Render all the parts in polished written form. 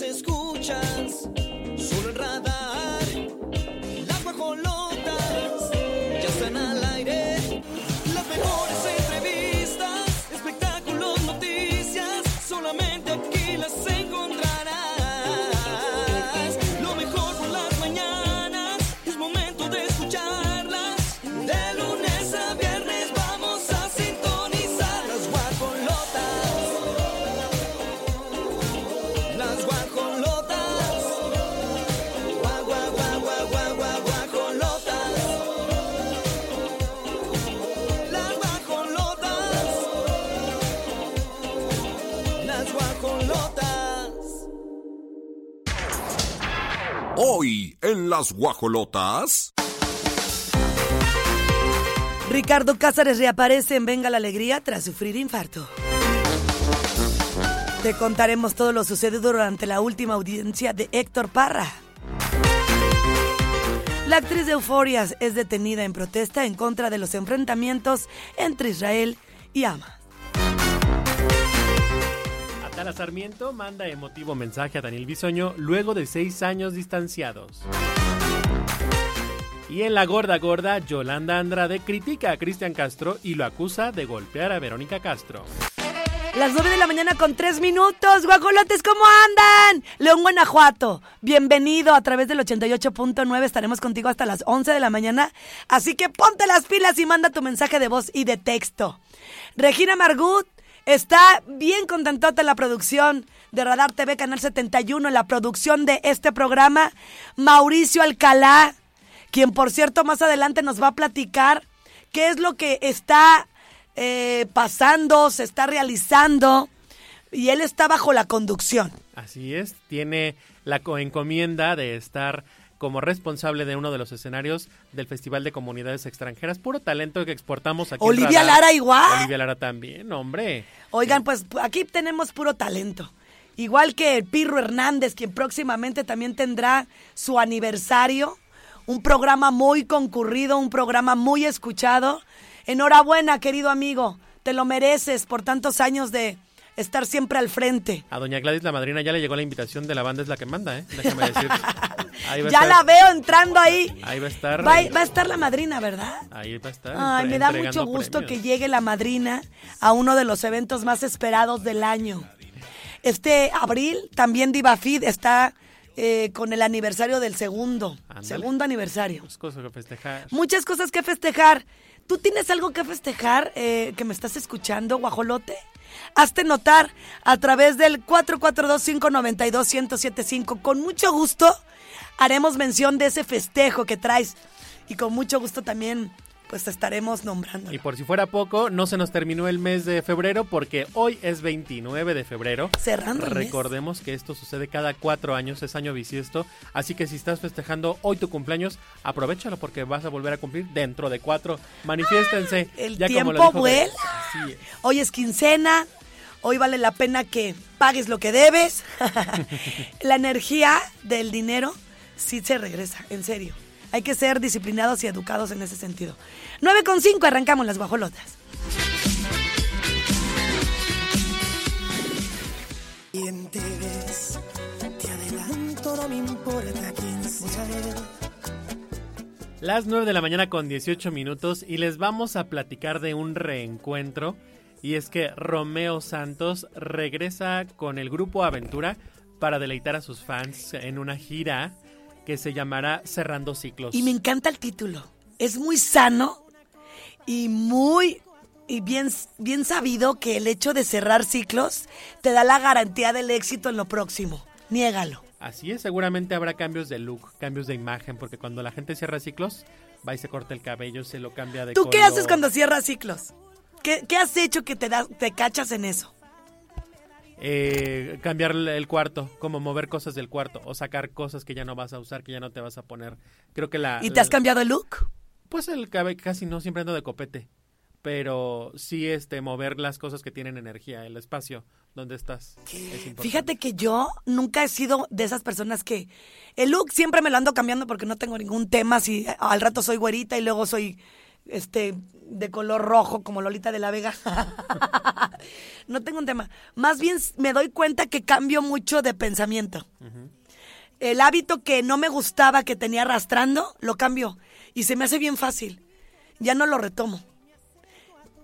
las escuchas, solo en Radar. Las guajolotas ya están al aire. Las mejores entrevistas, espectáculos, noticias, solamente aquí las encontrarás. Lo mejor por las mañanas, es momento de escucharlas. De lunes a viernes vamos a sintonizar las guajolotas. Las guajolotas. Gua, gua, gua, gua, gua, gua, guajolotas. Las guajolotas. Las guajolotas. Hoy en las guajolotas. Ricardo Casares reaparece en Venga la Alegría tras sufrir infarto. Te contaremos todo lo sucedido durante la última audiencia de Héctor Parra. La actriz de Euphoria es detenida en protesta en contra de los enfrentamientos entre Israel y Hamas. Atala Sarmiento manda emotivo mensaje a Daniel Bisogno luego de 6 años distanciados. Y en la gorda gorda, Yolanda Andrade critica a Cristian Castro y lo acusa de golpear a Verónica Castro. Las 9:03 a.m, guajolotes, ¿cómo andan? León Guanajuato, bienvenido a través del 88.9, estaremos contigo hasta las 11 de la mañana, así que ponte las pilas y manda tu mensaje de voz y de texto. Regina Margut está bien contentota en la producción de Radar TV, Canal 71, en la producción de este programa. Mauricio Alcalá, quien por cierto más adelante nos va a platicar qué es lo que está pasando, se está realizando, y él está bajo la conducción. Así es, tiene la encomienda de estar como responsable de uno de los escenarios del Festival de Comunidades Extranjeras, puro talento que exportamos aquí. Olivia Lara igual. Olivia Lara también, hombre. Oigan, pues aquí tenemos puro talento. Igual que el Pirro Hernández, quien próximamente también tendrá su aniversario, un programa muy concurrido, un programa muy escuchado. Enhorabuena, querido amigo, te lo mereces por tantos años de estar siempre al frente. A doña Gladys, la madrina, ya le llegó la invitación de la banda es la que manda, ¿eh? Déjame decirte. Ahí va ya estar, la veo entrando ahí. Ahí va a estar. Va a estar la madrina, ¿verdad? Ahí va a estar. Ay, me da mucho gusto que llegue la madrina a uno de los eventos más esperados del año. Este abril también Diva Feed está... con el aniversario del segundo aniversario. Muchas cosas que festejar. Muchas cosas que festejar. ¿Tú tienes algo que festejar que me estás escuchando, guajolote? Hazte notar a través del 442-592-1075. Con mucho gusto haremos mención de ese festejo que traes y con mucho gusto también pues te estaremos nombrando. Y por si fuera poco, no se nos terminó el mes de febrero porque hoy es 29 de febrero. Cerrando el mes. Recordemos que esto sucede cada 4 años, es año bisiesto, así que si estás festejando hoy tu cumpleaños, aprovéchalo porque vas a volver a cumplir dentro de 4. Manifiéstense. El ya tiempo como lo dijo, vuela. Así es. Hoy es quincena, hoy vale la pena que pagues lo que debes. La energía del dinero sí se regresa, en serio. Hay que ser disciplinados y educados en ese sentido. 9:05, arrancamos las guajolotas. ¿Quién te ves? Te adelanto, no me importa quién sea. Las 9:18 a.m. y les vamos a platicar de un reencuentro. Y es que Romeo Santos regresa con el grupo Aventura para deleitar a sus fans en una gira que se llamará Cerrando Ciclos. Y me encanta el título. Es muy sano y bien sabido que el hecho de cerrar ciclos te da la garantía del éxito en lo próximo. Niégalo. Así es, seguramente habrá cambios de look, cambios de imagen, porque cuando la gente cierra ciclos, va y se corta el cabello, se lo cambia de color. ¿Tú qué haces cuando cierras ciclos? ¿Qué has hecho que te cachas en eso? Cambiar el cuarto, como mover cosas del cuarto o sacar cosas que ya no vas a usar, que ya no te vas a poner. Creo que ¿Y te has cambiado el look? Pues el cabello casi no, siempre ando de copete, pero sí mover las cosas que tienen energía, el espacio donde estás es importante. Fíjate que yo nunca he sido de esas personas que el look siempre me lo ando cambiando porque no tengo ningún tema, si al rato soy güerita y luego soy de color rojo como Lolita de la Vega. No tengo un tema. Más bien me doy cuenta que cambio mucho de pensamiento. Uh-huh. El hábito que no me gustaba, que tenía arrastrando, lo cambio. Y se me hace bien fácil. Ya no lo retomo.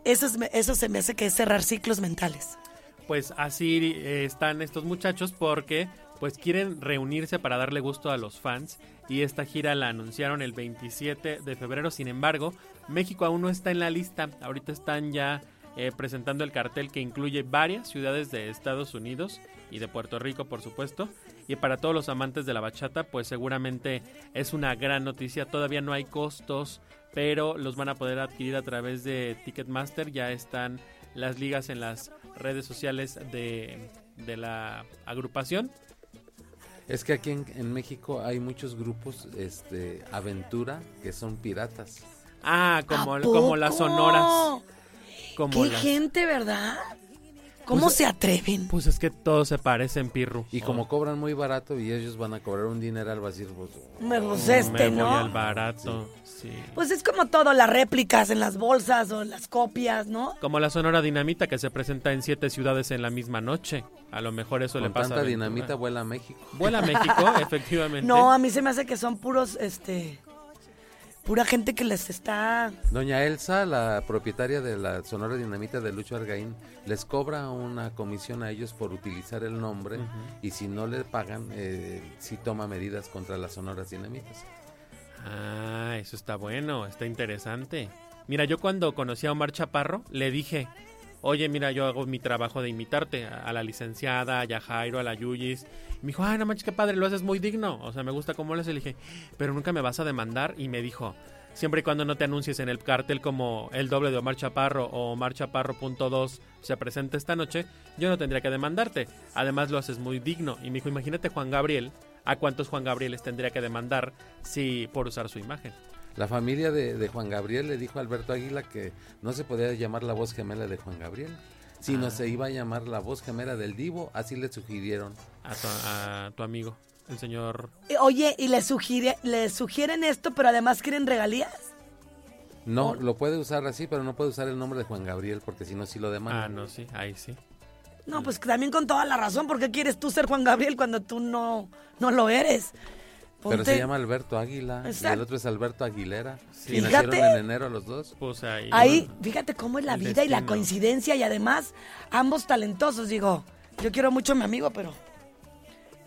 Eso se me hace que es cerrar ciclos mentales. Pues así están estos muchachos porque pues quieren reunirse para darle gusto a los fans y esta gira la anunciaron el 27 de febrero. Sin embargo, México aún no está en la lista. Ahorita están ya presentando el cartel que incluye varias ciudades de Estados Unidos y de Puerto Rico, por supuesto. Y para todos los amantes de la bachata, pues seguramente es una gran noticia. Todavía no hay costos, pero los van a poder adquirir a través de Ticketmaster. Ya están las ligas en las redes sociales de la agrupación. Es que aquí en México hay muchos grupos, Aventura, que son piratas. Ah, como las sonoras. Como gente, ¿verdad? ¿Cómo se atreven? Pues es que todos se parecen, Pirro. Y como cobran muy barato y ellos van a cobrar un dineral, va a decir, pues, me voy al barato. Sí. Sí. Pues es como todo, las réplicas en las bolsas o las copias, ¿no? Como la Sonora Dinamita que se presenta en 7 ciudades en la misma noche. A lo mejor eso le pasa a Aventura. Dinamita vuela a México. Vuela a México, efectivamente. No, a mí se me hace que son puros, pura gente que les está... Doña Elsa, la propietaria de la Sonora Dinamita de Lucho Argaín, les cobra una comisión a ellos por utilizar el nombre, uh-huh, y si no le pagan, sí toma medidas contra las Sonoras Dinamitas. Ah, eso está bueno, está interesante. Mira, yo cuando conocí a Omar Chaparro, le dije, oye, mira, yo hago mi trabajo de imitarte a la licenciada, a Yajairo, a la Yuyis. Me dijo, ay, no manches, qué padre, lo haces muy digno. O sea, me gusta cómo lo haces. Le dije, pero nunca me vas a demandar. Y me dijo, siempre y cuando no te anuncies en el cartel como el doble de Omar Chaparro o Omar Chaparro.2 se presenta esta noche, yo no tendría que demandarte. Además, lo haces muy digno. Y me dijo, imagínate Juan Gabriel, ¿a cuántos Juan Gabrieles tendría que demandar si por usar su imagen? La familia de Juan Gabriel le dijo a Alberto Águila que no se podía llamar la voz gemela de Juan Gabriel, sino se iba a llamar la voz gemela del Divo, así le sugirieron. A tu amigo, el señor... Oye, ¿y le sugieren esto, pero además quieren regalías? No, lo puede usar así, pero no puede usar el nombre de Juan Gabriel, porque si no, sí lo demandan. Ah, no, sí, ahí sí. No, pues también con toda la razón, ¿por qué quieres tú ser Juan Gabriel cuando tú no lo eres? Pero se llama Alberto Águila. Exacto. Y el otro es Alberto Aguilera. Sí. Y nacieron en enero los dos. Pues ahí, fíjate cómo es la vida destino y la coincidencia. Y además, ambos talentosos. Digo, yo quiero mucho a mi amigo, pero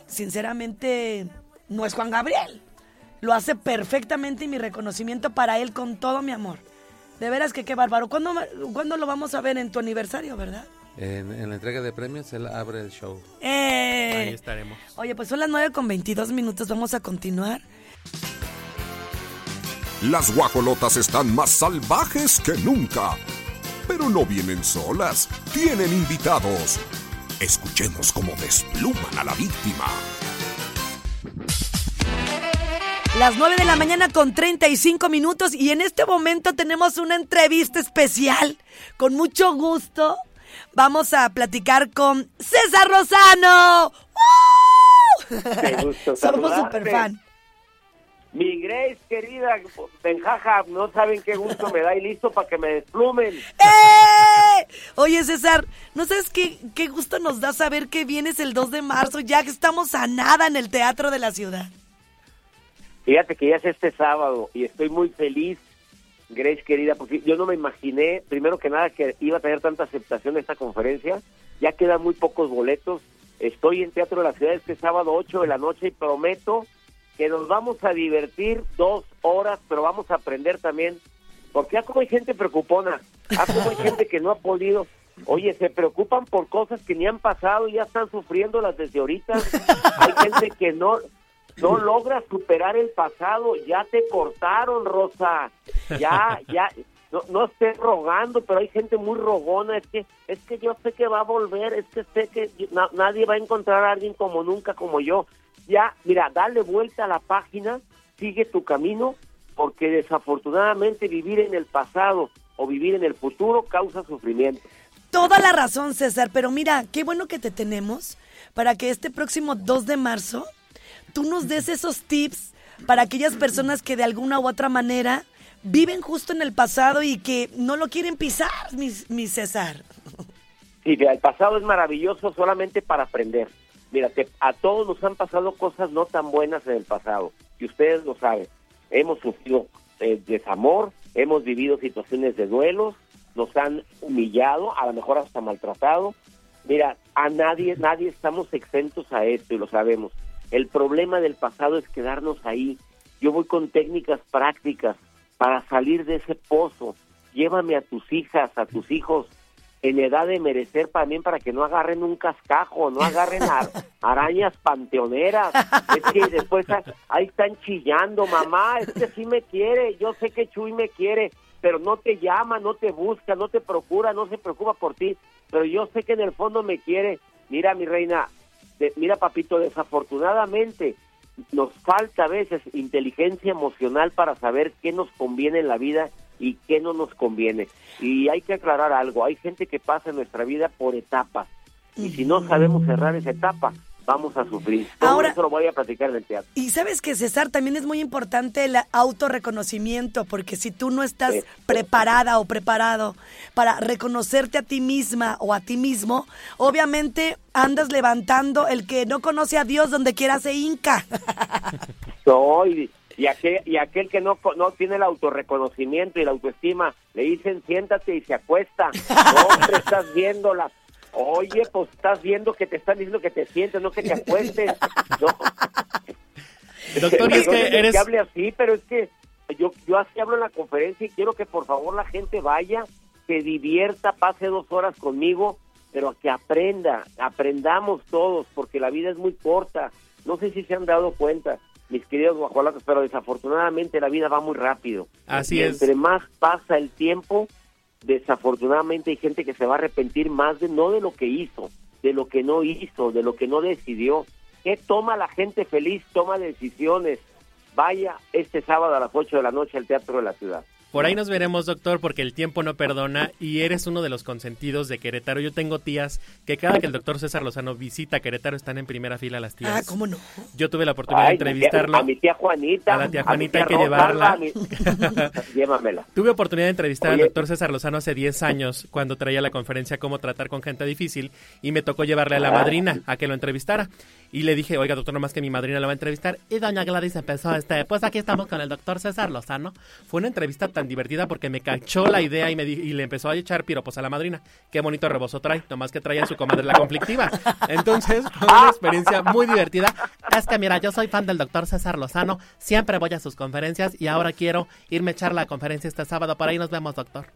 sinceramente no es Juan Gabriel. Lo hace perfectamente y mi reconocimiento para él con todo mi amor. De veras que qué bárbaro. ¿Cuándo lo vamos a ver? En tu aniversario, ¿verdad? En la entrega de premios, él abre el show. Ahí estaremos. Oye, pues son las 9:22. Vamos a continuar. Las guajolotas están más salvajes que nunca. Pero no vienen solas. Tienen invitados. Escuchemos cómo despluman a la víctima. Las 9:35. Y en este momento tenemos una entrevista especial. Con mucho gusto. Vamos a platicar con César Lozano. ¡Qué gusto! Somos super fan. Mi Grace, querida, Benjaja, no saben qué gusto me da y listo para que me desplumen. ¡Eh! Oye, César, ¿no sabes qué gusto nos da saber que vienes el 2 de marzo? Ya que estamos a nada en el Teatro de la Ciudad. Fíjate que ya es este sábado y estoy muy feliz. Grace, querida, porque yo no me imaginé, primero que nada, que iba a tener tanta aceptación esta conferencia. Ya quedan muy pocos boletos. Estoy en Teatro de la Ciudad este sábado 8:00 p.m. y prometo que nos vamos a divertir 2 horas, pero vamos a aprender también. Porque como hay gente preocupona, como hay gente que no ha podido. Oye, se preocupan por cosas que ni han pasado y ya están sufriéndolas desde ahorita. Hay gente que no logras superar el pasado, ya te cortaron, Rosa, ya, no esté rogando, pero hay gente muy rogona, es que yo sé que va a volver, sé que nadie va a encontrar a alguien como nunca, como yo. Ya, mira, dale vuelta a la página, sigue tu camino, porque desafortunadamente vivir en el pasado o vivir en el futuro causa sufrimiento. Toda la razón, César, pero mira, qué bueno que te tenemos para que este próximo 2 de marzo... tú nos des esos tips para aquellas personas que de alguna u otra manera viven justo en el pasado y que no lo quieren pisar, mi César. Sí, el pasado es maravilloso solamente para aprender. Mira, a todos nos han pasado cosas no tan buenas en el pasado, y ustedes lo saben. Hemos sufrido desamor, hemos vivido situaciones de duelos, nos han humillado, a lo mejor hasta maltratado. Mira, a nadie estamos exentos a esto y lo sabemos. El problema del pasado es quedarnos ahí. Yo voy con técnicas prácticas para salir de ese pozo. Llévame a tus hijas, a tus hijos, en edad de merecer también, para que no agarren un cascajo, no agarren arañas panteoneras. Es que después ahí están chillando, mamá, es que sí me quiere, yo sé que Chuy me quiere, pero no te llama, no te busca, no te procura, no se preocupa por ti, pero yo sé que en el fondo me quiere. Mira, mi reina, mira, papito, desafortunadamente nos falta a veces inteligencia emocional para saber qué nos conviene en la vida y qué no nos conviene. Y hay que aclarar algo, hay gente que pasa nuestra vida por etapas, y si no sabemos cerrar esa etapa, vamos a sufrir. Ahora, eso lo voy a platicar en el teatro. Y sabes que, César, también es muy importante el autorreconocimiento, porque si tú no estás preparada o preparado para reconocerte a ti misma o a ti mismo, obviamente andas levantando el que no conoce a Dios, donde quiera se hinca. Y aquel que no tiene el autorreconocimiento y la autoestima, le dicen siéntate y se acuesta. Hombre, estás viéndola. Oye, pues estás viendo que te están diciendo que te sientes, no que te acuestes. No. Doctor, es que eres... que hable así, pero es que yo así hablo en la conferencia y quiero que por favor la gente vaya, se divierta, pase 2 horas conmigo, pero que aprendamos todos, porque la vida es muy corta. No sé si se han dado cuenta, mis queridos guajolotes, pero desafortunadamente la vida va muy rápido. Así es. Entre más pasa el tiempo, desafortunadamente hay gente que se va a arrepentir más de lo que hizo, de lo que no hizo, de lo que no decidió. ¿Qué toma la gente feliz? Toma decisiones. Vaya este sábado a las 8 de la noche al Teatro de la Ciudad. Por ahí nos veremos, doctor, porque el tiempo no perdona y eres uno de los consentidos de Querétaro. Yo tengo tías que cada que el doctor César Lozano visita Querétaro están en primera fila las tías. Ah, ¿cómo no? Yo tuve la oportunidad de entrevistarlo. A mi tía Juanita. A la tía Juanita hay que llevarla. Llévamela. Tuve oportunidad de entrevistar al doctor César Lozano hace 10 años cuando traía la conferencia Cómo tratar con gente difícil, y me tocó llevarle a la madrina a que lo entrevistara. Y le dije, oiga, doctor, nomás que mi madrina la va a entrevistar. Y doña Gladys empezó, pues aquí estamos con el doctor César Lozano. Fue una entrevista tan divertida porque me cachó la idea y le empezó a echar piropos a la madrina. Qué bonito rebozo trae, nomás que traía su comadre la conflictiva. Entonces, fue una experiencia muy divertida. Es que mira, yo soy fan del doctor César Lozano, siempre voy a sus conferencias y ahora quiero irme a echar la conferencia este sábado. Por ahí nos vemos, doctor.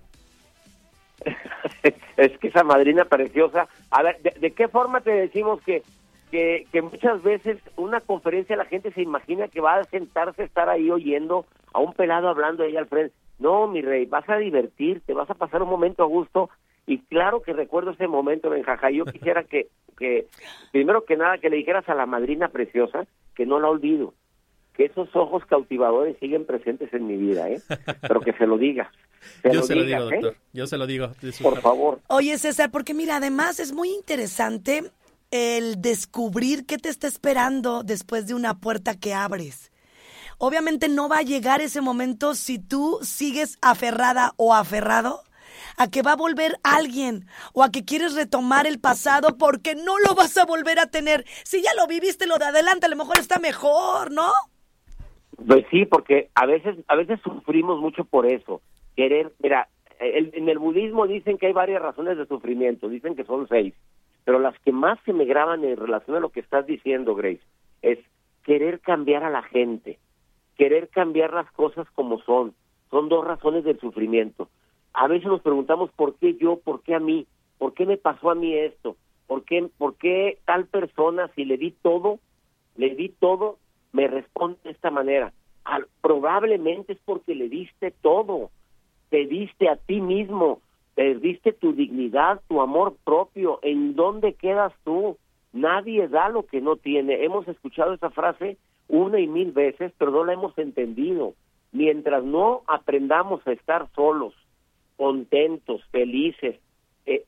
Es que esa madrina preciosa. A ver, ¿de qué forma te decimos que muchas veces una conferencia la gente se imagina que va a sentarse, estar ahí oyendo a un pelado hablando ahí al frente? No, mi rey, vas a divertirte, vas a pasar un momento a gusto, y claro que recuerdo ese momento, Benjaja. Yo quisiera que primero que nada, que le dijeras a la madrina preciosa que no la olvido, que esos ojos cautivadores siguen presentes en mi vida, pero que se lo digas. Yo se lo digo, doctor, yo se lo digo. Por favor. Oye, César, porque mira, además es muy interesante el descubrir qué te está esperando después de una puerta que abres. Obviamente no va a llegar ese momento si tú sigues aferrada o aferrado a que va a volver alguien o a que quieres retomar el pasado, porque no lo vas a volver a tener. Si ya lo viviste, lo de adelante a lo mejor está mejor, ¿no? Pues sí, porque a veces sufrimos mucho por eso. Mira, en el budismo dicen que hay varias razones de sufrimiento, dicen que son 6. Pero las que más se me graban en relación a lo que estás diciendo, Grace, es querer cambiar a la gente, querer cambiar las cosas como son. Son 2 razones del sufrimiento. A veces nos preguntamos, ¿por qué yo? ¿Por qué a mí? ¿Por qué me pasó a mí esto? ¿Por qué tal persona, si le di todo, me responde de esta manera? Probablemente es porque le diste todo. Te diste a ti mismo. Perdiste tu dignidad, tu amor propio. ¿En dónde quedas tú? Nadie da lo que no tiene. Hemos escuchado esa frase 1,000 veces, pero no la hemos entendido. Mientras no aprendamos a estar solos, contentos, felices,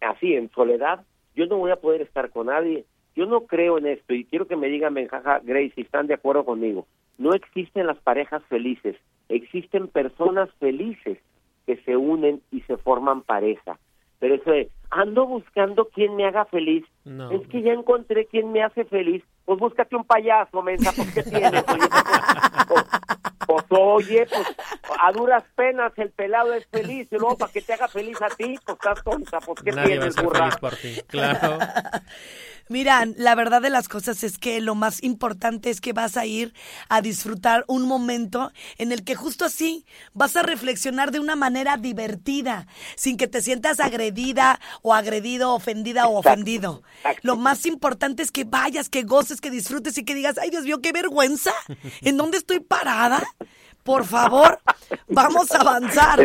así, en soledad, yo no voy a poder estar con nadie. Yo no creo en esto, y quiero que me digan, Benjaja, Grace, si están de acuerdo conmigo. No existen las parejas felices. existen personas felices que se unen y se forman pareja. Pero eso es, ando buscando quien me haga feliz. No. Es que ya encontré quien me hace feliz. Pues búscate un payaso, mensa, ¿por qué tienes? Pues, a duras penas el pelado es feliz. Y luego, para que te haga feliz a ti, pues estás tonta. ¿Por qué tienes, burra? Claro. Mira, la verdad de las cosas es que lo más importante es que vas a ir a disfrutar un momento en el que justo así vas a reflexionar de una manera divertida, sin que te sientas agredida o agredido, ofendida o ofendido. Lo más importante es que vayas, que goces, que disfrutes y que digas, ay Dios mío, qué vergüenza, ¿en dónde estoy parada? Por favor, vamos a avanzar,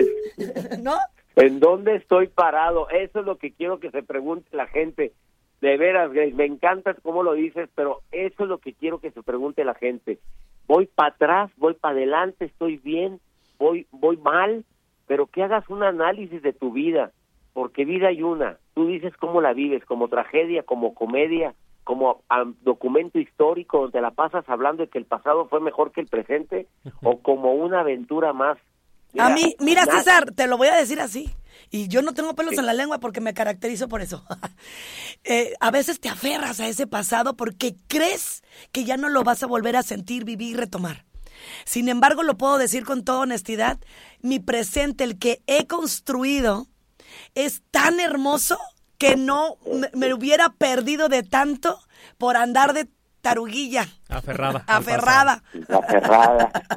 ¿no? ¿En dónde estoy parado? Eso es lo que quiero que se pregunte la gente. De veras, Grace, me encanta cómo lo dices, pero eso es lo que quiero que se pregunte la gente. Voy para atrás, voy para adelante, estoy bien, voy mal, pero que hagas un análisis de tu vida, porque vida hay una. Tú dices cómo la vives, como tragedia, como comedia, como documento histórico donde la pasas hablando de que el pasado fue mejor que el presente, o como una aventura más. A mí, mira, César, te lo voy a decir así, y yo no tengo pelos en la lengua porque me caracterizo por eso. A veces te aferras a ese pasado porque crees que ya no lo vas a volver a sentir, vivir y retomar. Sin embargo, lo puedo decir con toda honestidad, mi presente, el que he construido, es tan hermoso que no me hubiera perdido de tanto por andar de taruguilla. Aferrada.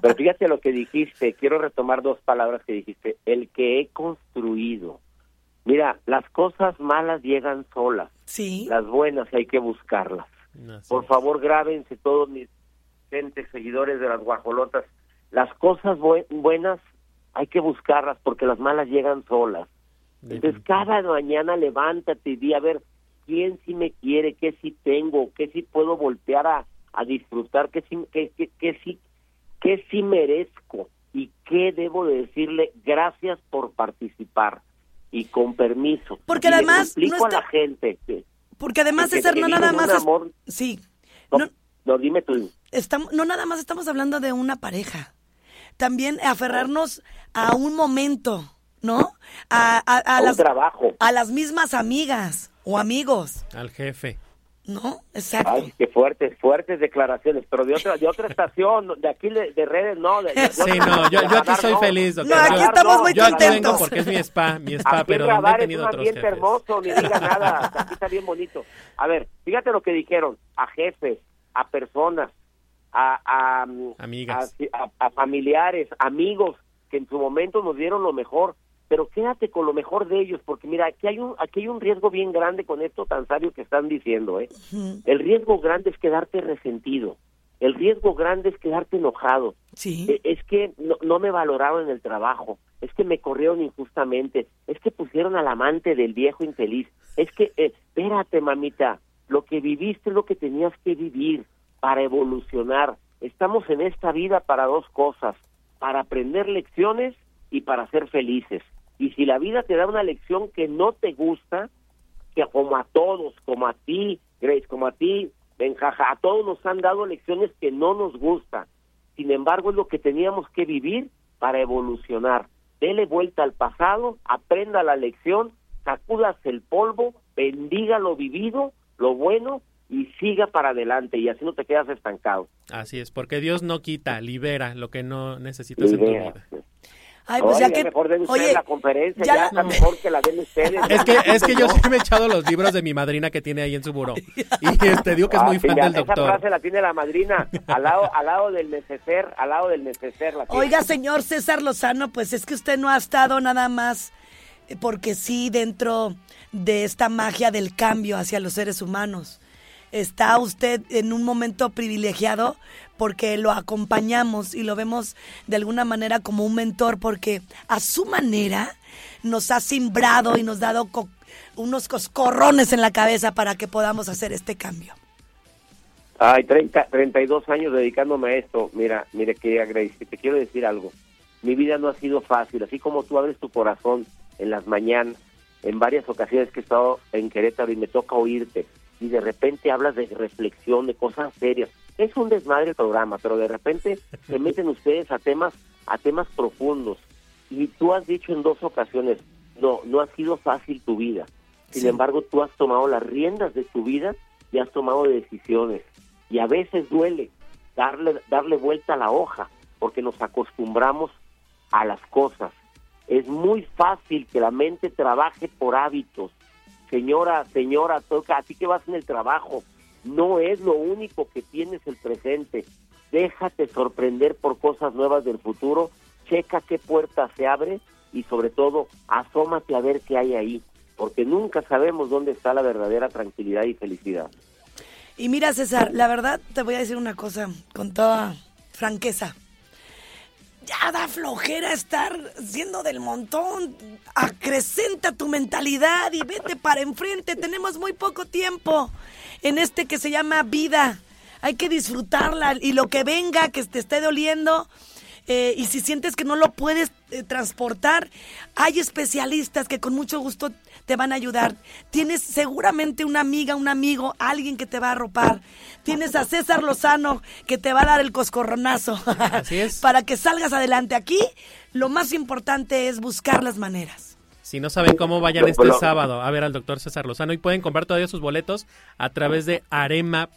Pero fíjate lo que dijiste, quiero retomar dos palabras que dijiste, el que he construido. Mira, las cosas malas llegan solas. Sí. Las buenas hay que buscarlas. No, sí. Por favor, grábense todos mis gente, seguidores de las guajolotas. Las cosas buenas hay que buscarlas porque las malas llegan solas. Entonces, cada mañana levántate y di, a ver, ¿quién sí me quiere? ¿Qué sí tengo? ¿Qué sí puedo voltear a disfrutar? ¿Qué sí merezco? ¿Y qué debo de decirle? Gracias por participar y con permiso. Porque y además... explico no está... a la gente. ¿Sí? Porque además, César, no nada más... Amor... Sí. No, dime tú. No nada más estamos hablando de una pareja. También aferrarnos a un momento, ¿no? A las, trabajo. A las mismas amigas o amigos. Al jefe. No, exacto. Ay, qué fuertes declaraciones, pero de otra estación, de aquí de redes, no. Yo aquí soy feliz, doctor. No, aquí estamos muy contentos. Yo aquí vengo porque es mi spa, pero no he tenido otros jefes. Aquí Radar es un ambiente hermoso, ni diga nada, aquí está bien bonito. A ver, fíjate lo que dijeron, a jefes, a personas, a amigas, a familiares, amigos, que en su momento nos dieron lo mejor, pero quédate con lo mejor de ellos, porque mira, aquí hay un riesgo bien grande con esto tan sabio que están diciendo, ¿eh? Uh-huh. El riesgo grande es quedarte resentido, el riesgo grande es quedarte enojado, ¿sí? Es que no me valoraron en el trabajo, es que me corrieron injustamente, es que pusieron al amante del viejo infeliz, es que, espérate mamita, lo que viviste es lo que tenías que vivir para evolucionar, estamos en esta vida para dos cosas, para aprender lecciones y para ser felices. Y si la vida te da una lección que no te gusta, que como a todos, como a ti, Grace, como a ti, Benjaja, a todos nos han dado lecciones que no nos gustan. Sin embargo, es lo que teníamos que vivir para evolucionar. Dele vuelta al pasado, aprenda la lección, sacúdase el polvo, bendiga lo vivido, lo bueno, y siga para adelante, y así no te quedas estancado. Así es, porque Dios no quita, libera lo que no necesitas en tu vida. Ay, pues oye, ya que mejor den ustedes la conferencia, ya está mejor que la den ustedes. Es que yo sí me he echado los libros de mi madrina que tiene ahí en su buró. Y digo que es muy fan del doctor. Esa frase la tiene la madrina, al lado del neceser, al lado del neceser. Oiga, señor César Lozano, pues es que usted no ha estado nada más porque sí dentro de esta magia del cambio hacia los seres humanos. Está usted en un momento privilegiado porque lo acompañamos y lo vemos de alguna manera como un mentor porque a su manera nos ha cimbrado y nos ha dado unos coscorrones en la cabeza para que podamos hacer este cambio. Ay, 32 años dedicándome a esto. Mira que agradezco. Te quiero decir algo. Mi vida no ha sido fácil. Así como tú abres tu corazón en las mañanas, en varias ocasiones que he estado en Querétaro y me toca oírte, y de repente hablas de reflexión, de cosas serias. Es un desmadre el programa, pero de repente se meten ustedes a temas a temas profundos. Y tú has dicho en dos ocasiones, no ha sido fácil tu vida. Sin embargo, tú has tomado las riendas de tu vida y has tomado decisiones. Y a veces duele darle vuelta a la hoja, porque nos acostumbramos a las cosas. Es muy fácil que la mente trabaje por hábitos. Señora, toca, a ti que vas en el trabajo, no es lo único que tienes el presente. Déjate sorprender por cosas nuevas del futuro, checa qué puerta se abre y sobre todo, asómate a ver qué hay ahí, porque nunca sabemos dónde está la verdadera tranquilidad y felicidad. Y mira, César, la verdad te voy a decir una cosa con toda franqueza. Ya da flojera estar siendo del montón. Acrecenta tu mentalidad y vete para enfrente. Tenemos muy poco tiempo en este que se llama vida. Hay que disfrutarla y lo que venga, que te esté doliendo. Y si sientes que no lo puedes transportar, hay especialistas que con mucho gusto te van a ayudar. Tienes seguramente una amiga, un amigo, alguien que te va a arropar. Tienes a César Lozano que te va a dar el coscorronazo. Así es. Para que salgas adelante. Aquí lo más importante es buscar las maneras. Si no saben cómo, vayan este sábado a ver al doctor César Lozano y pueden comprar todavía sus boletos a través de arema.mx.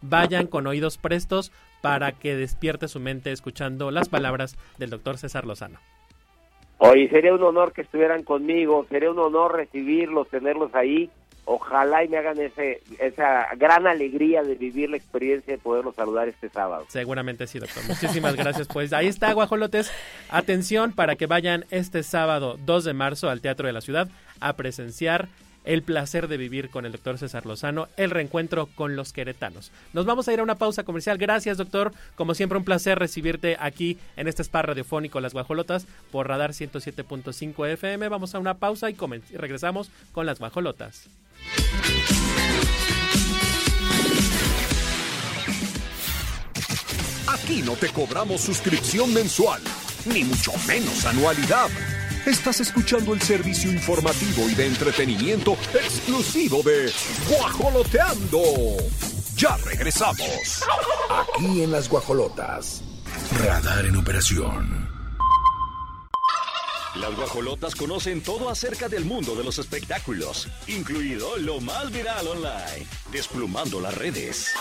Vayan con oídos prestos para que despierte su mente escuchando las palabras del doctor César Lozano. Oye, sería un honor que estuvieran conmigo, sería un honor recibirlos, tenerlos ahí. Ojalá y me hagan esa gran alegría de vivir la experiencia de poderlos saludar este sábado. Seguramente sí, doctor. Muchísimas gracias. Pues ahí está, guajolotes. Atención para que vayan este sábado 2 de marzo al Teatro de la Ciudad a presenciar el placer de vivir con el doctor César Lozano, el reencuentro con los queretanos. Nos vamos a ir a una pausa comercial. Gracias, doctor. Como siempre, un placer recibirte aquí en este spa radiofónico Las Guajolotas por Radar 107.5 FM. Vamos a una pausa y regresamos con Las Guajolotas. Aquí no te cobramos suscripción mensual, ni mucho menos anualidad. Estás escuchando el servicio informativo y de entretenimiento exclusivo de Guajoloteando. Ya regresamos. Aquí en Las Guajolotas. Radar en operación. Las Guajolotas conocen todo acerca del mundo de los espectáculos, incluido lo más viral online, desplumando las redes.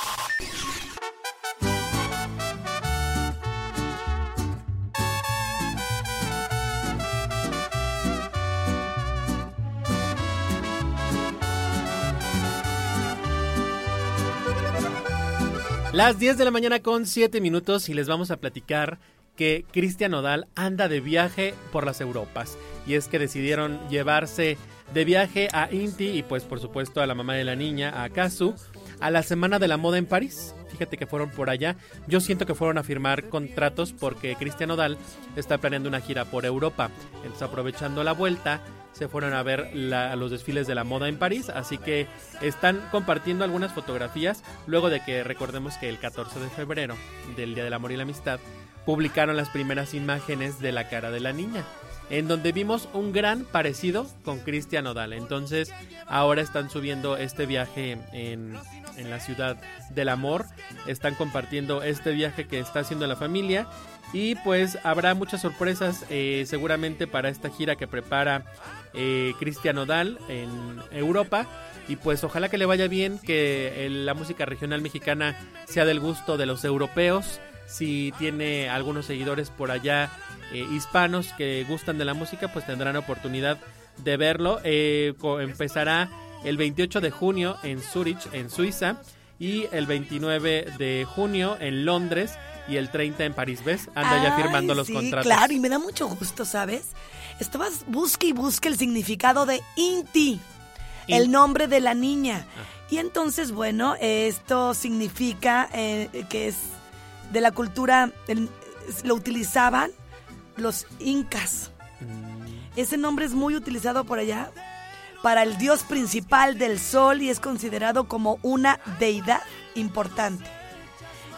Las 10 de la mañana con 7 minutos y les vamos a platicar que Cristian Nodal anda de viaje por las Europas. Y es que decidieron llevarse de viaje a Inti y pues por supuesto a la mamá de la niña, a Kazu, a la Semana de la Moda en París. Fíjate que fueron por allá. Yo siento que fueron a firmar contratos porque Cristian Nodal está planeando una gira por Europa. Entonces, aprovechando la vuelta, se fueron a ver los desfiles de la moda en París, así que están compartiendo algunas fotografías luego de que recordemos que el 14 de febrero del Día del Amor y la Amistad publicaron las primeras imágenes de la cara de la niña, en donde vimos un gran parecido con Cristian Nodal. Entonces ahora están subiendo este viaje en la ciudad del amor, están compartiendo este viaje que está haciendo la familia. Y pues habrá muchas sorpresas seguramente para esta gira que prepara Cristian Nodal en Europa. Y pues ojalá que le vaya bien, que la música regional mexicana sea del gusto de los europeos. Si tiene algunos seguidores por allá hispanos que gustan de la música, pues tendrán oportunidad de verlo. Empezará el 28 de junio en Zurich, en Suiza, y el 29 de junio en Londres. Y el 30 en París, ¿ves? Anda ya firmando los contratos. Claro, y me da mucho gusto, ¿sabes? Estabas busque y busque el significado de Inti, el nombre de la niña. Y entonces, bueno, esto significa que es de la cultura, lo utilizaban los incas. Ese nombre es muy utilizado por allá para el dios principal del sol y es considerado como una deidad importante.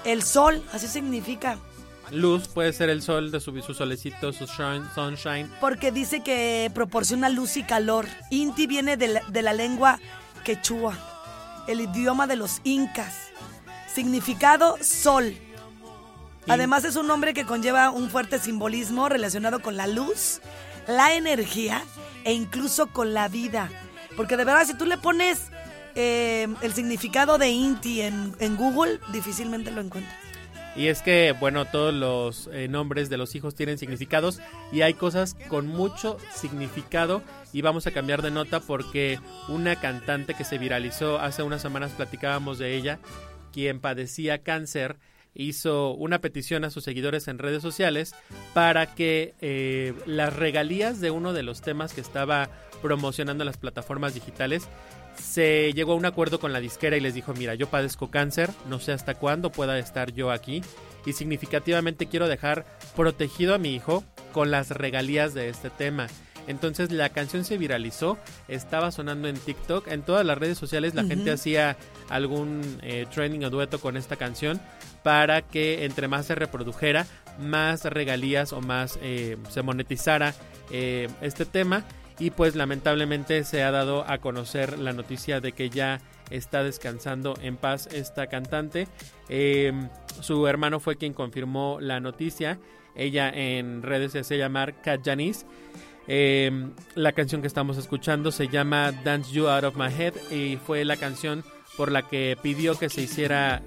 El sol, así significa. Luz, puede ser el sol de su solecito, su sunshine. Porque dice que proporciona luz y calor. Inti viene de la lengua quechua, el idioma de los incas. Significado, sol. Además es un nombre que conlleva un fuerte simbolismo relacionado con la luz, la energía e incluso con la vida. Porque de verdad, si tú le pones el significado de Inti en Google, difícilmente lo encuentras. Y es que, bueno, todos los nombres de los hijos tienen significados y hay cosas con mucho significado. Y vamos a cambiar de nota porque una cantante que se viralizó hace unas semanas, platicábamos de ella, quien padecía cáncer, hizo una petición a sus seguidores en redes sociales para que las regalías de uno de los temas que estaba promocionando en las plataformas digitales, se llegó a un acuerdo con la disquera y les dijo: mira, yo padezco cáncer, no sé hasta cuándo pueda estar yo aquí y significativamente quiero dejar protegido a mi hijo con las regalías de este tema. Entonces la canción se viralizó, estaba sonando en TikTok, en todas las redes sociales la gente hacía algún trending o dueto con esta canción para que entre más se reprodujera, más regalías o más se monetizara este tema. Y pues lamentablemente se ha dado a conocer la noticia de que ya está descansando en paz esta cantante. Su hermano fue quien confirmó la noticia. Ella en redes se hace llamar Kat Janice. La canción que estamos escuchando se llama Dance You Out of My Head y fue la canción por la que pidió que se hiciera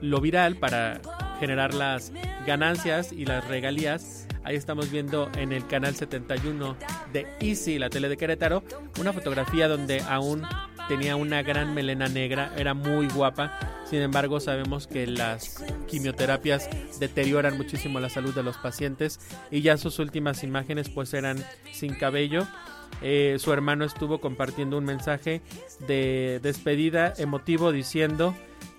lo viral para generar las ganancias y las regalías. Ahí estamos viendo en el canal 71 de Easy, la tele de Querétaro, una fotografía donde aún tenía una gran melena negra, era muy guapa. Sin embargo, sabemos que las quimioterapias deterioran muchísimo la salud de los pacientes y ya sus últimas imágenes pues eran sin cabello. Su hermano estuvo compartiendo un mensaje de despedida emotivo diciendo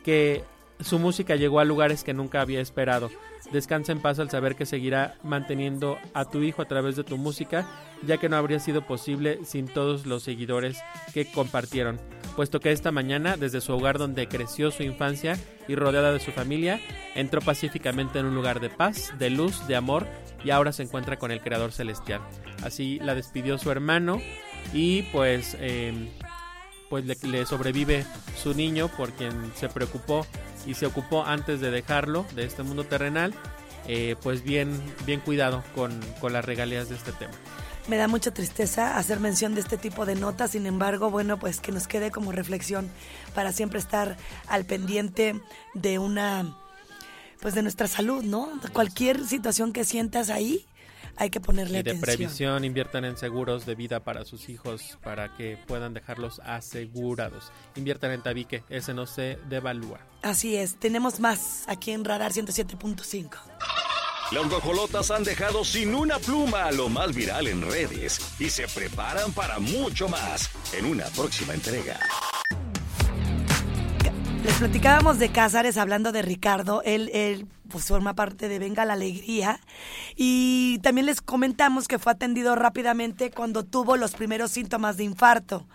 que su música llegó a lugares que nunca había esperado. Descansa en paz al saber que seguirá manteniendo a tu hijo a través de tu música, ya que no habría sido posible sin todos los seguidores que compartieron. Puesto que esta mañana, desde su hogar donde creció su infancia y rodeada de su familia, entró pacíficamente en un lugar de paz, de luz, de amor y ahora se encuentra con el Creador Celestial. Así la despidió su hermano y pues le sobrevive su niño por quien se preocupó y se ocupó antes de dejarlo de este mundo terrenal, pues bien cuidado con las regalías de este tema. Me da mucha tristeza hacer mención de este tipo de notas, sin embargo, bueno, pues que nos quede como reflexión para siempre estar al pendiente de pues de nuestra salud, ¿no? Cualquier situación que sientas ahí, hay que ponerle atención. Y de previsión, inviertan en seguros de vida para sus hijos, para que puedan dejarlos asegurados. Inviertan en tabique, ese no se devalúa. Así es, tenemos más aquí en Radar 107.5. Las guajolotas han dejado sin una pluma a lo más viral en redes y se preparan para mucho más en una próxima entrega. Les platicábamos de Casares, hablando de Ricardo, él pues forma parte de Venga la Alegría y también les comentamos que fue atendido rápidamente cuando tuvo los primeros síntomas de infarto.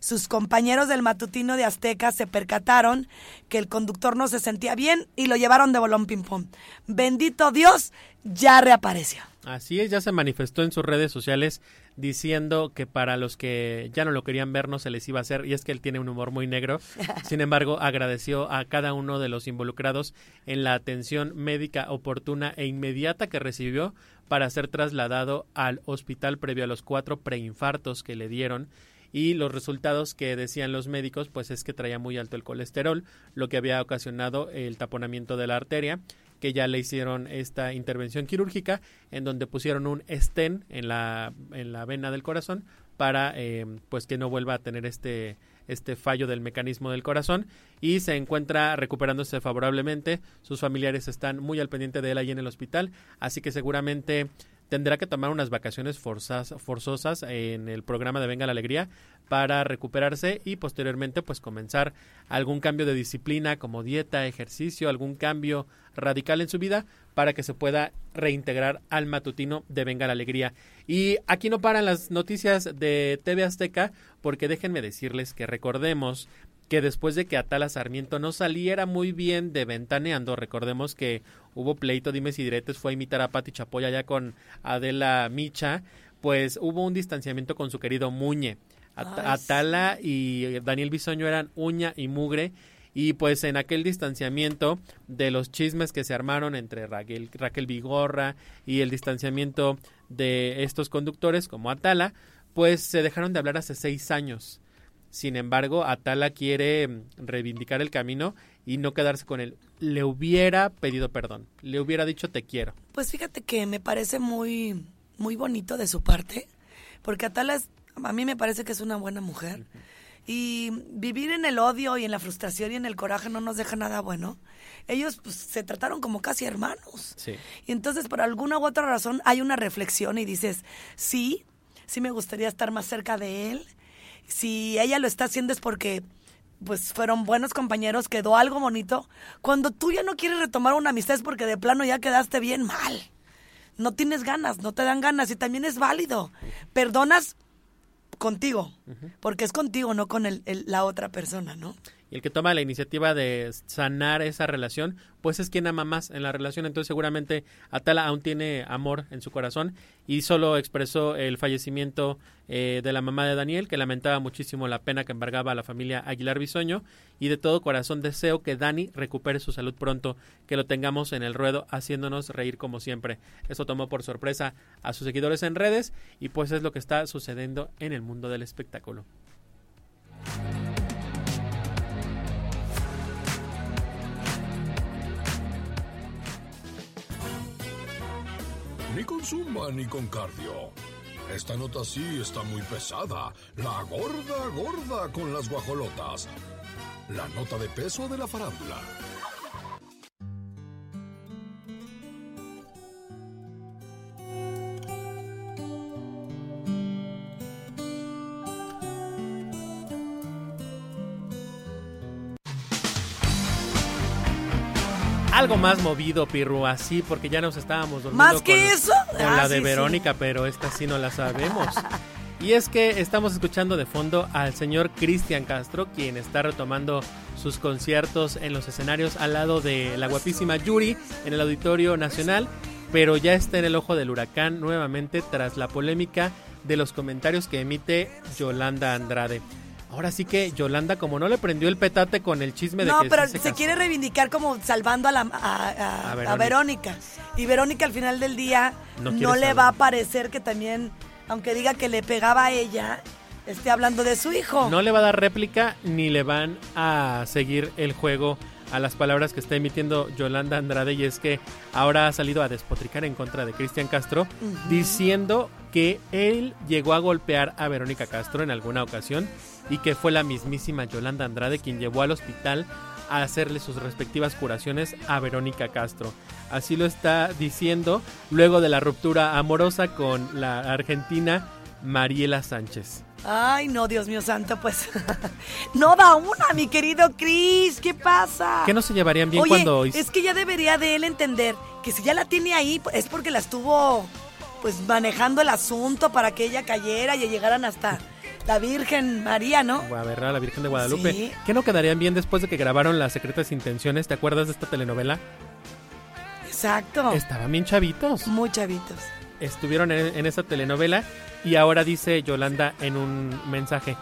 Sus compañeros del matutino de Azteca se percataron que el conductor no se sentía bien y lo llevaron de bolón ping-pong. Bendito Dios, ya reapareció. Así es, ya se manifestó en sus redes sociales diciendo que para los que ya no lo querían ver no se les iba a hacer, y es que él tiene un humor muy negro. Sin embargo, agradeció a cada uno de los involucrados en la atención médica oportuna e inmediata que recibió para ser trasladado al hospital previo a los 4 preinfartos que le dieron. Y los resultados que decían los médicos, pues es que traía muy alto el colesterol, lo que había ocasionado el taponamiento de la arteria, que ya le hicieron esta intervención quirúrgica, en donde pusieron un estén en la vena del corazón para pues que no vuelva a tener este fallo del mecanismo del corazón y se encuentra recuperándose favorablemente. Sus familiares están muy al pendiente de él ahí en el hospital, así que seguramente tendrá que tomar unas vacaciones forzosas en el programa de Venga la Alegría para recuperarse y posteriormente pues comenzar algún cambio de disciplina como dieta, ejercicio, algún cambio radical en su vida para que se pueda reintegrar al matutino de Venga la Alegría. Y aquí no paran las noticias de TV Azteca porque déjenme decirles que recordemos que después de que Atala Sarmiento no saliera muy bien de Ventaneando, recordemos que hubo pleito, dimes y diretes, fue a imitar a Pati Chapoy allá con Adela Micha, pues hubo un distanciamiento con su querido Muñe. Atala y Daniel Bisogno eran uña y mugre Y pues en aquel distanciamiento de los chismes que se armaron entre Raquel Vigorra y el distanciamiento de estos conductores como Atala, pues se dejaron de hablar hace 6 años. Sin embargo, Atala quiere reivindicar el camino y no quedarse con él. Le hubiera pedido perdón, le hubiera dicho te quiero. Pues fíjate que me parece muy, muy bonito de su parte, porque Atala a mí me parece que es una buena mujer. Uh-huh. Y vivir en el odio y en la frustración y en el coraje no nos deja nada bueno. Ellos pues, se trataron como casi hermanos. Sí. Y entonces, por alguna u otra razón, hay una reflexión y dices, sí, sí me gustaría estar más cerca de él. Si ella lo está haciendo es porque pues, fueron buenos compañeros, quedó algo bonito. Cuando tú ya no quieres retomar una amistad es porque de plano ya quedaste bien mal. No tienes ganas, no te dan ganas y también es válido. Perdonas contigo, porque es contigo, no con la otra persona, ¿no? Y el que toma la iniciativa de sanar esa relación, pues es quien ama más en la relación. Entonces seguramente Atala aún tiene amor en su corazón y solo expresó el fallecimiento de la mamá de Daniel, que lamentaba muchísimo la pena que embargaba a la familia Aguilar Bisogno, y de todo corazón deseo que Dani recupere su salud pronto, que lo tengamos en el ruedo haciéndonos reír como siempre. Eso tomó por sorpresa a sus seguidores en redes y pues es lo que está sucediendo en el mundo del espectáculo. Ni con zumba ni con cardio. Esta nota sí está muy pesada. La gorda gorda con las guajolotas. La nota de peso de la farándula. Algo más movido, Pirru, así, porque ya nos estábamos durmiendo ¿más que eso? Con la de Verónica, sí. Pero esta sí no la sabemos. Y es que estamos escuchando de fondo al señor Cristian Castro, quien está retomando sus conciertos en los escenarios al lado de la guapísima Yuri en el Auditorio Nacional, pero ya está en el ojo del huracán nuevamente tras la polémica de los comentarios que emite Yolanda Andrade. Ahora sí que Yolanda, como no le prendió el petate con el chisme de que... No, pero se quiere reivindicar como salvando a Verónica. Y Verónica al final del día no le va a parecer que también, aunque diga que le pegaba a ella, esté hablando de su hijo. No le va a dar réplica ni le van a seguir el juego a las palabras que está emitiendo Yolanda Andrade. Y es que ahora ha salido a despotricar en contra de Cristian Castro, diciendo que él llegó a golpear a Verónica Castro en alguna ocasión y que fue la mismísima Yolanda Andrade quien llevó al hospital a hacerle sus respectivas curaciones a Verónica Castro. Así lo está diciendo luego de la ruptura amorosa con la argentina Mariela Sánchez. Ay, no, Dios mío santo, pues no da una, mi querido Cris, ¿qué pasa? ¿Qué no se llevarían bien? Oye, cuando... es que ya debería de él entender que si ya la tiene ahí es porque la estuvo pues manejando el asunto para que ella cayera y llegaran hasta... la Virgen María, ¿no? A la Virgen de Guadalupe. Sí. ¿Qué no quedarían bien después de que grabaron Las Secretas Intenciones? ¿Te acuerdas de esta telenovela? Exacto. Estaban bien chavitos. Muy chavitos. Estuvieron en esa telenovela y ahora dice Yolanda en un mensaje: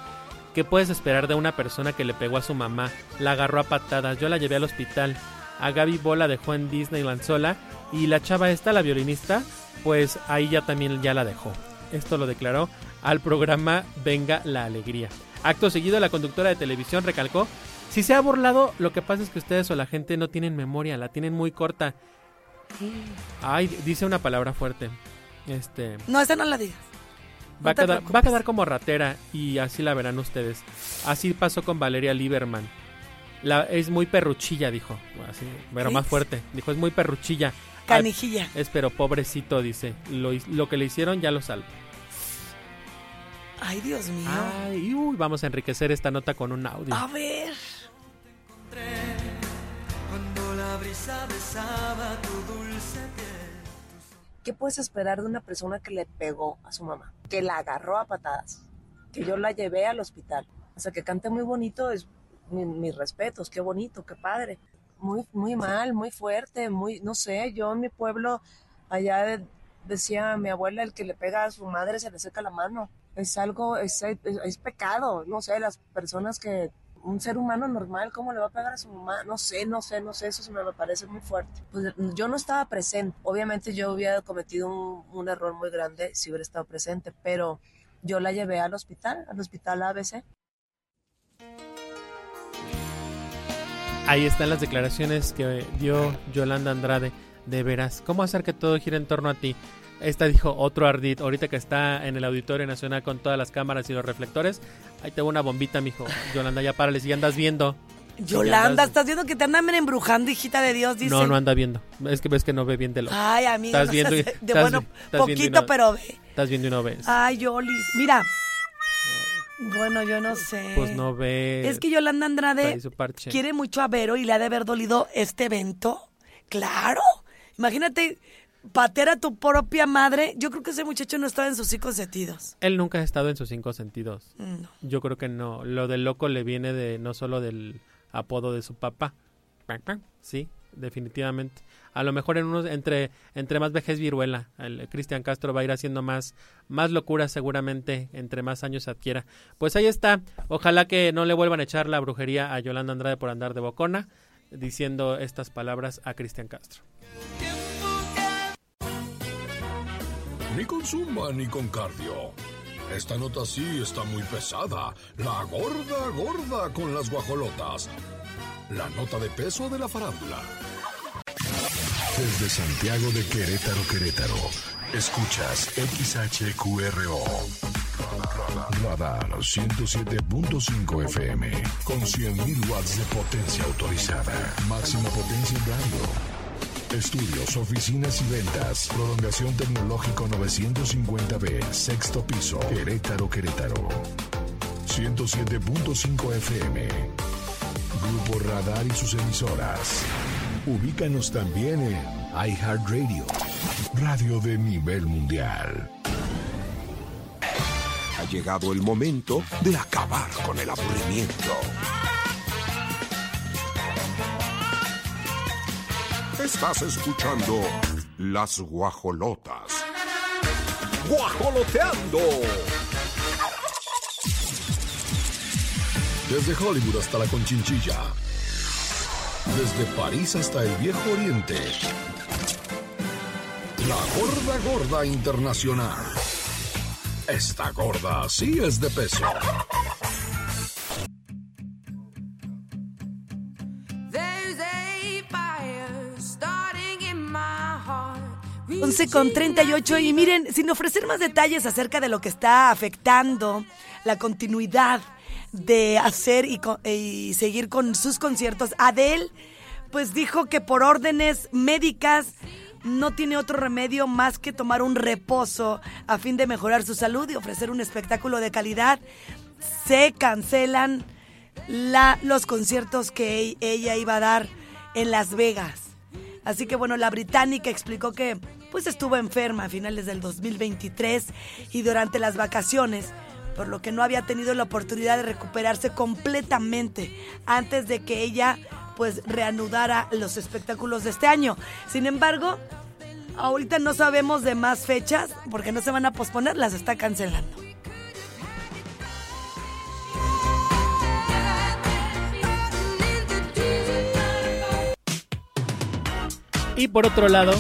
¿qué puedes esperar de una persona que le pegó a su mamá? La agarró a patadas, yo la llevé al hospital. A Gaby Bo la dejó en Disneyland sola y la chava esta, la violinista, pues ahí ya también ya la dejó. Esto lo declaró al programa Venga la Alegría. Acto seguido, la conductora de televisión recalcó: si se ha burlado, lo que pasa es que ustedes o la gente no tienen memoria, la tienen muy corta. Ay, dice una palabra fuerte. No, esa no la digas. Va a quedar como ratera y así la verán ustedes. Así pasó con Valeria Lieberman. Es muy perruchilla, dijo. Así, pero más fuerte. Dijo, es muy perruchilla. Canijilla. Pero pobrecito, dice. Lo que le hicieron ya lo salvo. Ay, Dios mío. Ay, vamos a enriquecer esta nota con un audio. A ver. ¿Qué puedes esperar de una persona que le pegó a su mamá? Que la agarró a patadas. Que yo la llevé al hospital. O sea, que cante muy bonito, es mis respetos. Qué bonito, qué padre. Muy, muy mal, muy fuerte, muy... No sé, yo en mi pueblo, allá decía mi abuela, el que le pega a su madre se le seca la mano. Es algo, es pecado, no sé, las personas que un ser humano normal, ¿cómo le va a pegar a su mamá? No sé, eso se me parece muy fuerte. Pues yo no estaba presente. Obviamente yo hubiera cometido un error muy grande si hubiera estado presente, pero yo la llevé al hospital ABC. Ahí están las declaraciones que dio Yolanda Andrade. De veras, ¿cómo hacer que todo gire en torno a ti? Esta dijo otro ardid, ahorita que está en el Auditorio Nacional con todas las cámaras y los reflectores. Ahí te va una bombita, mijo. Yolanda, ya párale, si andas viendo. Yolanda, ¿estás viendo que te andan embrujando, hijita de Dios? Dice. No, no anda viendo. Es que ves que no ve bien de lo. Ay, amigo. Estás viendo. Y, de bueno, poquito, pero ve. Estás viendo y no ves. Ay, Yolis, mira. Bueno, yo no sé. Pues no ve. Es que Yolanda Andrade quiere mucho a Vero y le ha de haber dolido este evento. ¡Claro! Imagínate, patear a tu propia madre. Yo creo que ese muchacho no estaba en sus cinco sentidos. Él nunca ha estado en sus cinco sentidos. No. Yo creo que no. Lo del loco le viene de no solo del apodo de su papá. Sí, definitivamente. A lo mejor en unos entre más vejez viruela, el Cristian Castro va a ir haciendo más locuras seguramente entre más años se adquiera. Pues ahí está. Ojalá que no le vuelvan a echar la brujería a Yolanda Andrade por andar de bocona diciendo estas palabras a Cristian Castro. Ni con zumba ni con cardio. Esta nota sí está muy pesada. La gorda con las guajolotas. La nota de peso de la farándula. Desde Santiago de Querétaro, escuchas XHQRO. Radar 107.5 FM. Con 100.000 watts de potencia autorizada. Máxima potencia en radio. Estudios, oficinas y ventas. Prolongación tecnológico 950B, sexto piso, Querétaro. 107.5 FM. Grupo Radar y sus emisoras. Ubícanos también en iHeartRadio, radio de nivel mundial. Ha llegado el momento de acabar con el aburrimiento. Estás escuchando Las Guajolotas. ¡Guajoloteando! Desde Hollywood hasta la Conchinchilla. Desde París hasta el Viejo Oriente. La gorda internacional. Esta gorda sí es de peso. Con 38 y miren, sin ofrecer más detalles acerca de lo que está afectando la continuidad de hacer y seguir con sus conciertos, Adele pues dijo que por órdenes médicas no tiene otro remedio más que tomar un reposo a fin de mejorar su salud y ofrecer un espectáculo de calidad. Se cancelan los conciertos que ella iba a dar en Las Vegas. Así que bueno, la británica explicó que pues estuvo enferma a finales del 2023 y durante las vacaciones, por lo que no había tenido la oportunidad de recuperarse completamente antes de que ella pues reanudara los espectáculos de este año. Sin embargo, ahorita no sabemos de más fechas porque no se van a posponer, las está cancelando. Y por otro lado,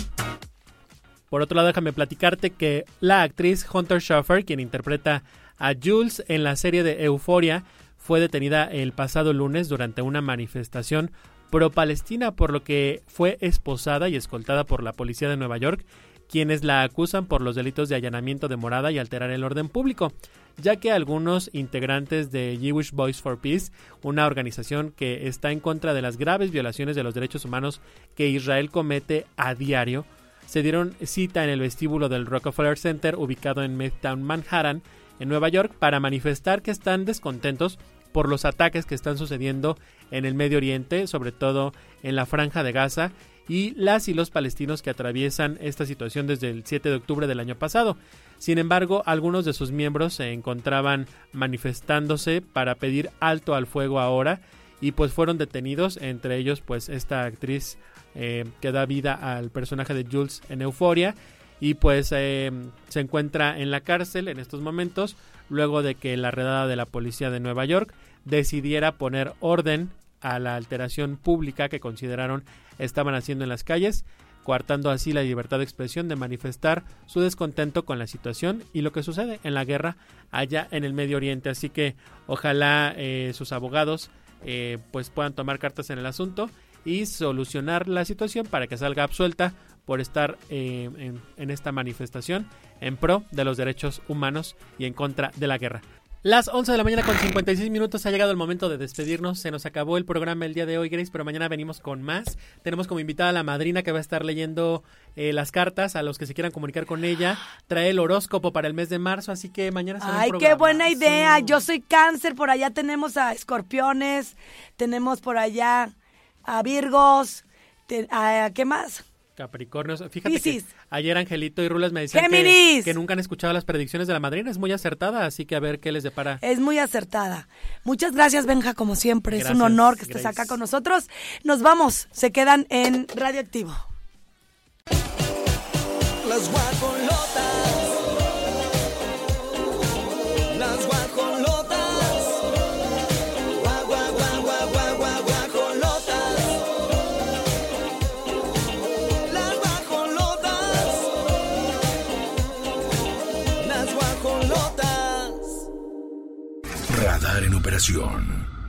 déjame platicarte que la actriz Hunter Schafer, quien interpreta a Jules en la serie de Euphoria, fue detenida el pasado lunes durante una manifestación pro-palestina, por lo que fue esposada y escoltada por la policía de Nueva York, quienes la acusan por los delitos de allanamiento de morada y alterar el orden público, ya que algunos integrantes de Jewish Voice for Peace, una organización que está en contra de las graves violaciones de los derechos humanos que Israel comete a diario, se dieron cita en el vestíbulo del Rockefeller Center, ubicado en Midtown Manhattan, en Nueva York, para manifestar que están descontentos por los ataques que están sucediendo en el Medio Oriente, sobre todo en la Franja de Gaza, y las y los palestinos que atraviesan esta situación desde el 7 de octubre del año pasado. Sin embargo, algunos de sus miembros se encontraban manifestándose para pedir alto al fuego ahora, y pues fueron detenidos, entre ellos pues esta actriz que da vida al personaje de Jules en Euphoria, y pues se encuentra en la cárcel en estos momentos, luego de que la redada de la policía de Nueva York decidiera poner orden a la alteración pública que consideraron estaban haciendo en las calles, coartando así la libertad de expresión de manifestar su descontento con la situación y lo que sucede en la guerra allá en el Medio Oriente. Así que ojalá sus abogados pues puedan tomar cartas en el asunto y solucionar la situación para que salga absuelta por estar en esta manifestación en pro de los derechos humanos y en contra de la guerra. Las 11 de la mañana con 56 minutos, ha llegado el momento de despedirnos, se nos acabó el programa el día de hoy, Grace, pero mañana venimos con más. Tenemos como invitada a la madrina que va a estar leyendo las cartas a los que se quieran comunicar con ella, trae el horóscopo para el mes de marzo, así que mañana será un programa. ¡Ay, qué buena idea! Yo soy Cáncer, por allá tenemos a Escorpiones, tenemos por allá a Virgos, ¿qué más? Capricornios, fíjate Pisis. Que ayer Angelito y Rulas me decían que nunca han escuchado las predicciones de la madrina, es muy acertada, así que a ver qué les depara. Es muy acertada. Muchas gracias, Benja, como siempre, gracias, es un honor que estés acá con nosotros. Nos vamos, se quedan en Radioactivo. Las guajolotas, las guajolotas. Radar en operación.